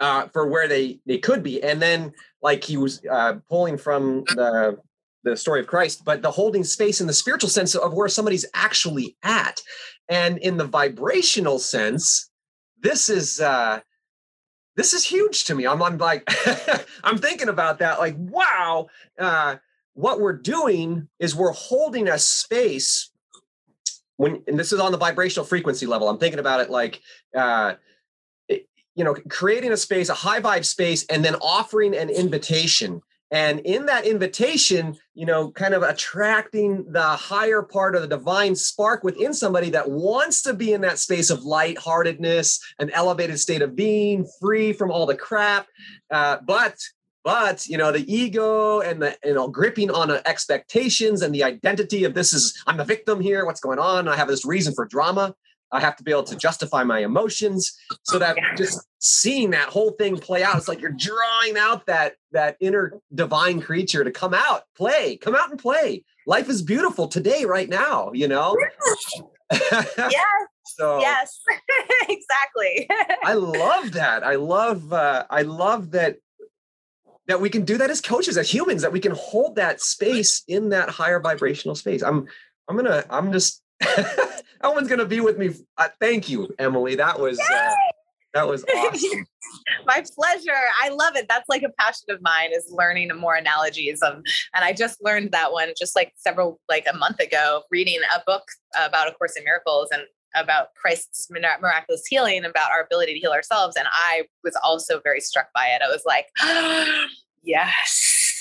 uh, for where they, they could be. And then like he was uh, pulling from the, the story of Christ, but the holding space in the spiritual sense of where somebody's actually at. And in the vibrational sense, this is, uh, this is huge to me. I'm, I'm like, I'm thinking about that. Like, wow. Uh, What we're doing is we're holding a space when, and this is on the vibrational frequency level. I'm thinking about it like, uh, it, you know, creating a space, a high vibe space, and then offering an invitation. And in that invitation, you know, kind of attracting the higher part of the divine spark within somebody that wants to be in that space of lightheartedness, an elevated state of being, free from all the crap. Uh, but But, you know, the ego and the, you know, gripping on expectations and the identity of this is, I'm the victim here. What's going on? I have this reason for drama. I have to be able to justify my emotions. So that just seeing that whole thing play out, it's like you're drawing out that, that inner divine creature to come out, play, come out and play. Life is beautiful today, right now, you know? Yeah. So, yes, exactly. I love that. I love, uh, I love that. That we can do that as coaches, as humans, that we can hold that space in that higher vibrational space. I'm, I'm gonna, I'm just, that one's gonna be with me. Uh, thank you, Emily. That was, uh, that was awesome. My pleasure. I love it. That's like a passion of mine, is learning more analogies. Um, and I just learned that one just like several, like a month ago, reading a book about A Course in Miracles and about Christ's miraculous healing, about our ability to heal ourselves. And I was also very struck by it. I was like, oh, yes.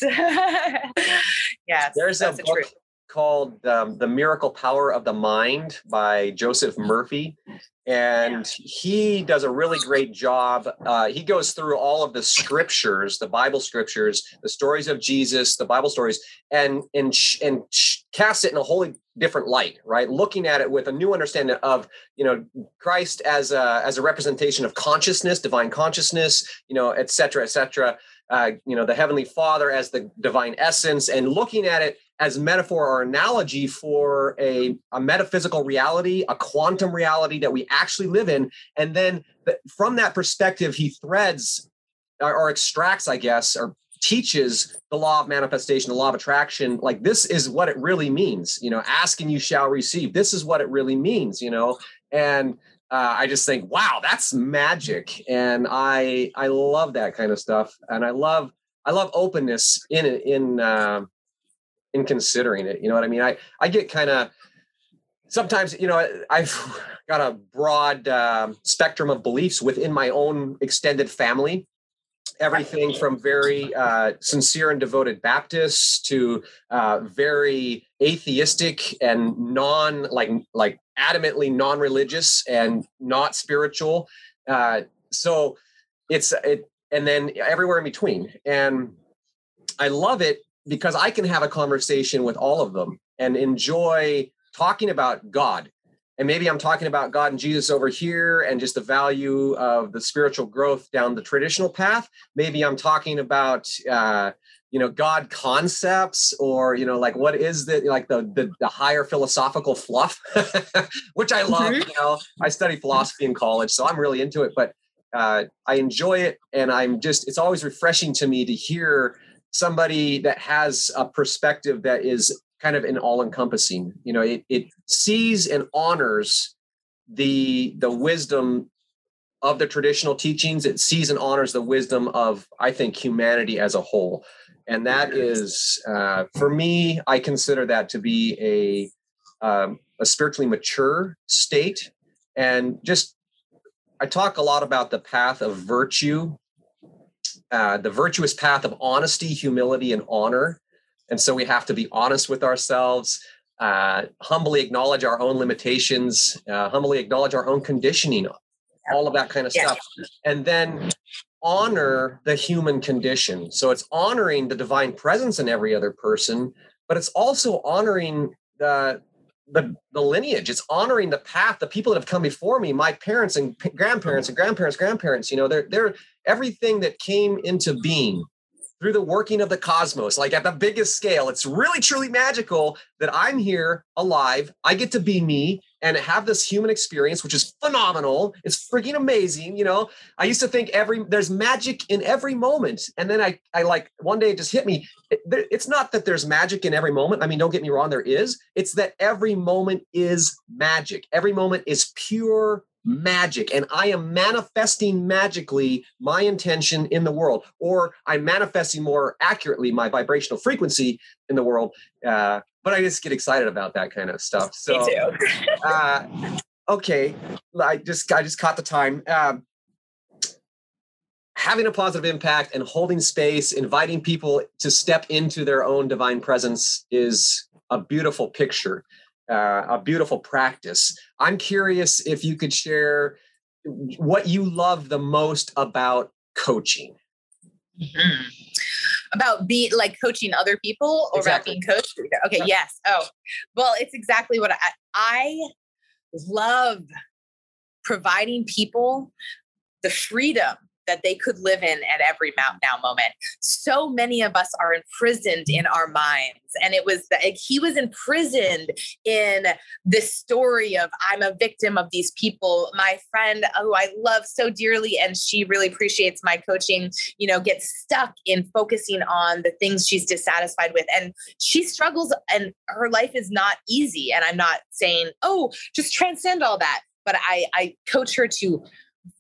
Yes. There's a book truth. called um, The Miracle Power of the Mind by Joseph Murphy. And yeah. He does a really great job. Uh, he goes through all of the scriptures, the Bible scriptures, the stories of Jesus, the Bible stories, and, and, sh- and sh- casts it in a wholly different light, right? Looking at it with a new understanding of, you know, Christ as a, as a representation of consciousness, divine consciousness, you know, et cetera, et cetera. Uh, you know, the Heavenly Father as the divine essence, and looking at it as metaphor or analogy for a, a metaphysical reality, a quantum reality that we actually live in. And then the, from that perspective, he threads or, or extracts, I guess, or teaches the law of manifestation, the law of attraction. Like, this is what it really means, you know, ask and you shall receive. This is what it really means, you know, and Uh, I just think, wow, that's magic. And I, I love that kind of stuff. And I love, I love openness in, in, uh, in considering it. You know what I mean? I, I get kind of, sometimes, you know, I've got a broad uh, spectrum of beliefs within my own extended family. Everything from very uh, sincere and devoted Baptists to uh, very atheistic and non, like, like adamantly non-religious and not spiritual. Uh, so it's, it, and then everywhere in between. And I love it because I can have a conversation with all of them and enjoy talking about God. And maybe I'm talking about God and Jesus over here and just the value of the spiritual growth down the traditional path. Maybe I'm talking about, uh, you know, God concepts, or, you know, like, what is the, like the, the, the higher philosophical fluff, which I love. You know, I studied philosophy in college, so I'm really into it, but uh, I enjoy it. And I'm just, it's always refreshing to me to hear somebody that has a perspective that is kind of an all-encompassing, you know, it, it sees and honors the, the wisdom of the traditional teachings. It sees and honors the wisdom of, I think, humanity as a whole. And that is, uh, for me, I consider that to be a, um, a spiritually mature state, and just I talk a lot about the path of virtue, uh, the virtuous path of honesty, humility, and honor. And so we have to be honest with ourselves, uh, humbly acknowledge our own limitations, uh, humbly acknowledge our own conditioning, all of that kind of yeah. stuff. And then honor the human condition. So it's honoring the divine presence in every other person, but it's also honoring the The, the lineage. It's honoring the path, the people that have come before me, my parents and p- grandparents and grandparents, grandparents, you know, they're, they're everything that came into being through the working of the cosmos, like at the biggest scale. It's really, truly magical that I'm here alive. I get to be me and have this human experience, which is phenomenal. It's freaking amazing. You know, I used to think every, there's magic in every moment. And then I, I like one day it just hit me. It, it's not that there's magic in every moment. I mean, don't get me wrong. There is. It's that every moment is magic. Every moment is pure magic. And I am manifesting magically my intention in the world, or I'm manifesting more accurately my vibrational frequency in the world. Uh, But I just get excited about that kind of stuff. So, Me too. uh, okay, I just I just caught the time. Uh, having a positive impact and holding space, inviting people to step into their own divine presence is a beautiful picture, uh, a beautiful practice. I'm curious if you could share what you love the most about coaching. Mm-hmm. About being like coaching other people or exactly. about being coached. Okay. Yes. Oh, well, it's exactly what I, I love providing people the freedom that they could live in at every now moment. So many of us are imprisoned in our minds. And it was that he was imprisoned in this story of I'm a victim of these people. My friend who I love so dearly, and she really appreciates my coaching, you know, gets stuck in focusing on the things she's dissatisfied with. And she struggles and her life is not easy. And I'm not saying, oh, just transcend all that. But I, I coach her to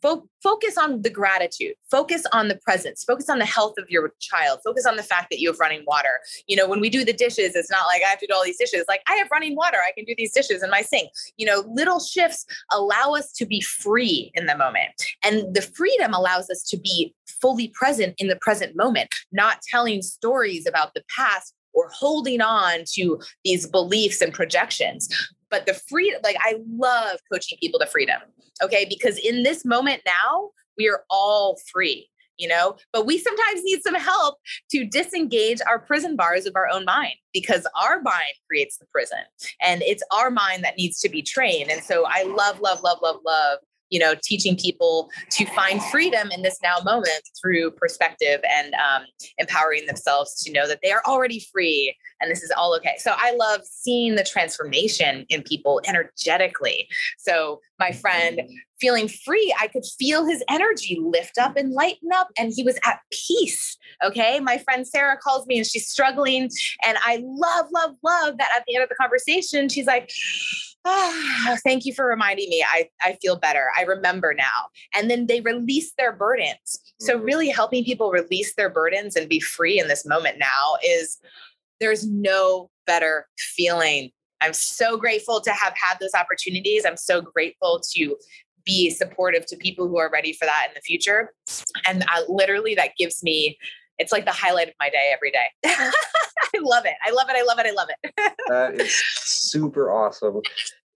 focus on the gratitude, focus on the presence, focus on the health of your child, focus on the fact that you have running water. You know, when we do the dishes, it's not like I have to do all these dishes. Like I have running water. I can do these dishes in my sink. You know, little shifts allow us to be free in the moment. And the freedom allows us to be fully present in the present moment, not telling stories about the past or holding on to these beliefs and projections. But the freedom, like I love coaching people to freedom. Okay. Because in this moment now we are all free, you know, but we sometimes need some help to disengage our prison bars of our own mind, because our mind creates the prison and it's our mind that needs to be trained. And so I love, love, love, love, love, you know, teaching people to find freedom in this now moment through perspective and um, empowering themselves to know that they are already free and this is all okay. So I love seeing the transformation in people energetically. So my friend feeling free, I could feel his energy lift up and lighten up, and he was at peace. Okay. My friend Sarah calls me and she's struggling. And I love, love, love that at the end of the conversation, she's like, oh, thank you for reminding me. I, I feel better. I remember now. And then they release their burdens. So really helping people release their burdens and be free in this moment now is, there's no better feeling. I'm so grateful to have had those opportunities. I'm so grateful to be supportive to people who are ready for that in the future. And I, literally that gives me, it's like the highlight of my day every day. I love it. I love it. I love it. I love it. That is super awesome.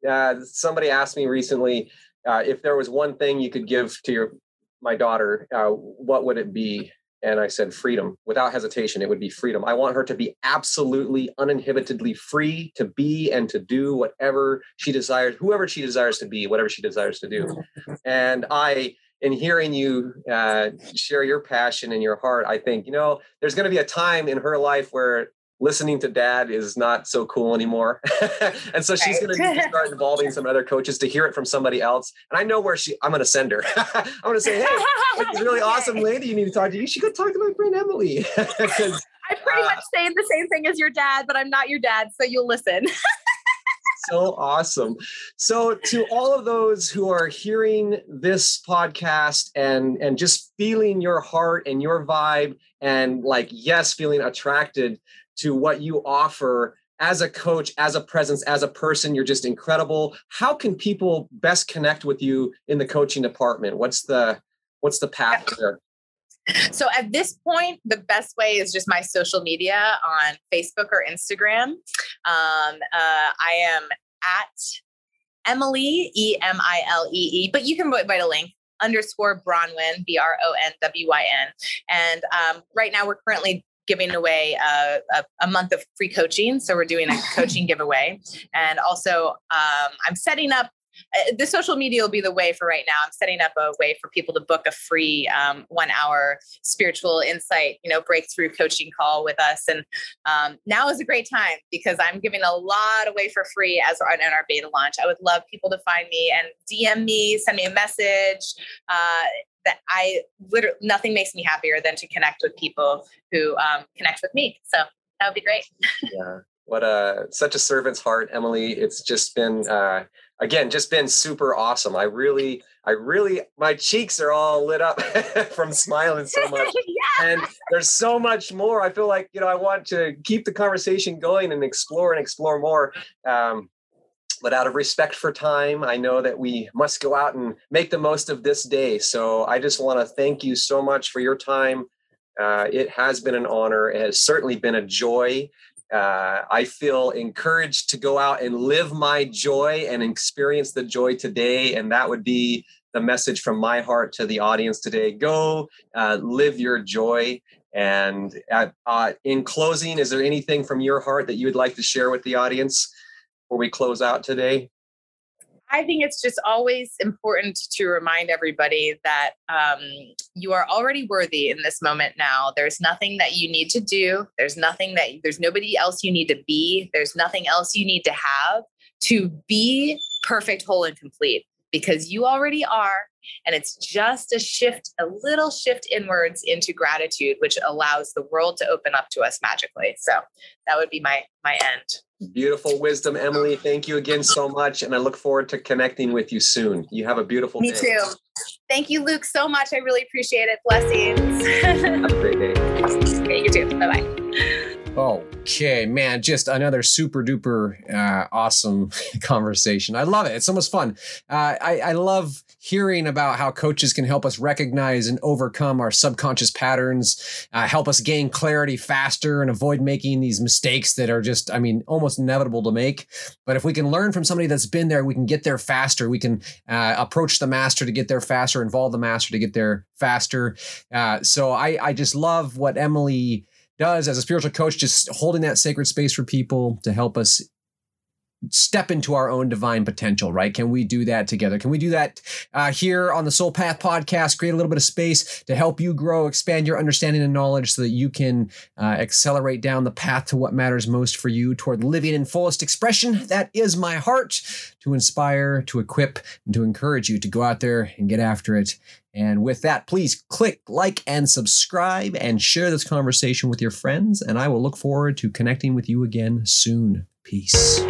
Uh, somebody asked me recently, uh, if there was one thing you could give to your, my daughter, uh, what would it be? And I said, freedom. Without hesitation, it would be freedom. I want her to be absolutely uninhibitedly free to be and to do whatever she desires, whoever she desires to be, whatever she desires to do. And I, in hearing you uh, share your passion and your heart, I think, you know, there's going to be a time in her life where listening to dad is not so cool anymore. And so she's going to start involving some other coaches to hear it from somebody else. And I know where she, I'm going to send her. I'm going to say, hey, it's a really awesome lady you need to talk to. You should go talk to my friend Emily. I'm pretty uh, much saying the same thing as your dad, but I'm not your dad. So you'll listen. So awesome. So to all of those who are hearing this podcast and, and just feeling your heart and your vibe and like, yes, feeling attracted to what you offer as a coach, as a presence, as a person, you're just incredible. How can people best connect with you in the coaching department? What's the, what's the path there? So at this point, the best way is just my social media on Facebook or Instagram. Um, uh, I am at Emily, E M I L E E, but you can put a link, underscore Bronwyn, B R O N W Y N. And um, right now we're currently giving away a, a, a month of free coaching. So we're doing a coaching giveaway. And also um, I'm setting up, uh, the social media will be the way for right now. I'm setting up a way for people to book a free um, one hour spiritual insight, you know, breakthrough coaching call with us. And um, now is a great time because I'm giving a lot away for free as on our beta launch. I would love people to find me and D M me, send me a message. Uh, that I literally, nothing makes me happier than to connect with people who um, connect with me. So that would be great. Yeah. What a, such a servant's heart, Emily. It's just been, uh, again, just been super awesome. I really, I really, my cheeks are all lit up from smiling so much. Yeah. And there's so much more. I feel like, you know, I want to keep the conversation going and explore and explore more. Um, But out of respect for time, I know that we must go out and make the most of this day. So I just want to thank you so much for your time. Uh, it has been an honor. It has certainly been a joy. Uh, I feel encouraged to go out and live my joy and experience the joy today. And that would be the message from my heart to the audience today. Go uh, live your joy. And uh, uh, in closing, is there anything from your heart that you would like to share with the audience before we close out today? I think it's just always important to remind everybody that um, you are already worthy in this moment now. There's nothing that you need to do. There's nothing that, there's nobody else you need to be. There's nothing else you need to have to be perfect, whole, and complete, because you already are. And it's just a shift, a little shift inwards into gratitude, which allows the world to open up to us magically. So that would be my, my end. Beautiful wisdom, Emily. Thank you again so much. And I look forward to connecting with you soon. You have a beautiful day. Me too. Thank you, Luke, so much. I really appreciate it. Blessings. Have a great day. Okay, you too. Bye-bye. Okay, man, just another super duper uh, awesome conversation. I love it. It's so much fun. Uh, I, I love hearing about how coaches can help us recognize and overcome our subconscious patterns, uh, help us gain clarity faster and avoid making these mistakes that are just, I mean, almost inevitable to make. But if we can learn from somebody that's been there, we can get there faster. We can uh, approach the master to get there faster, involve the master to get there faster. Uh, so I, I just love what Emily does as a spiritual coach, just holding that sacred space for people to help us step into our own divine potential, right? Can we do that together? Can we do that uh, here on the Soul Path podcast, create a little bit of space to help you grow, expand your understanding and knowledge so that you can uh, accelerate down the path to what matters most for you toward living in fullest expression? That is my heart, to inspire, to equip, and to encourage you to go out there and get after it. And with that, please click like and subscribe and share this conversation with your friends. And I will look forward to connecting with you again soon. Peace.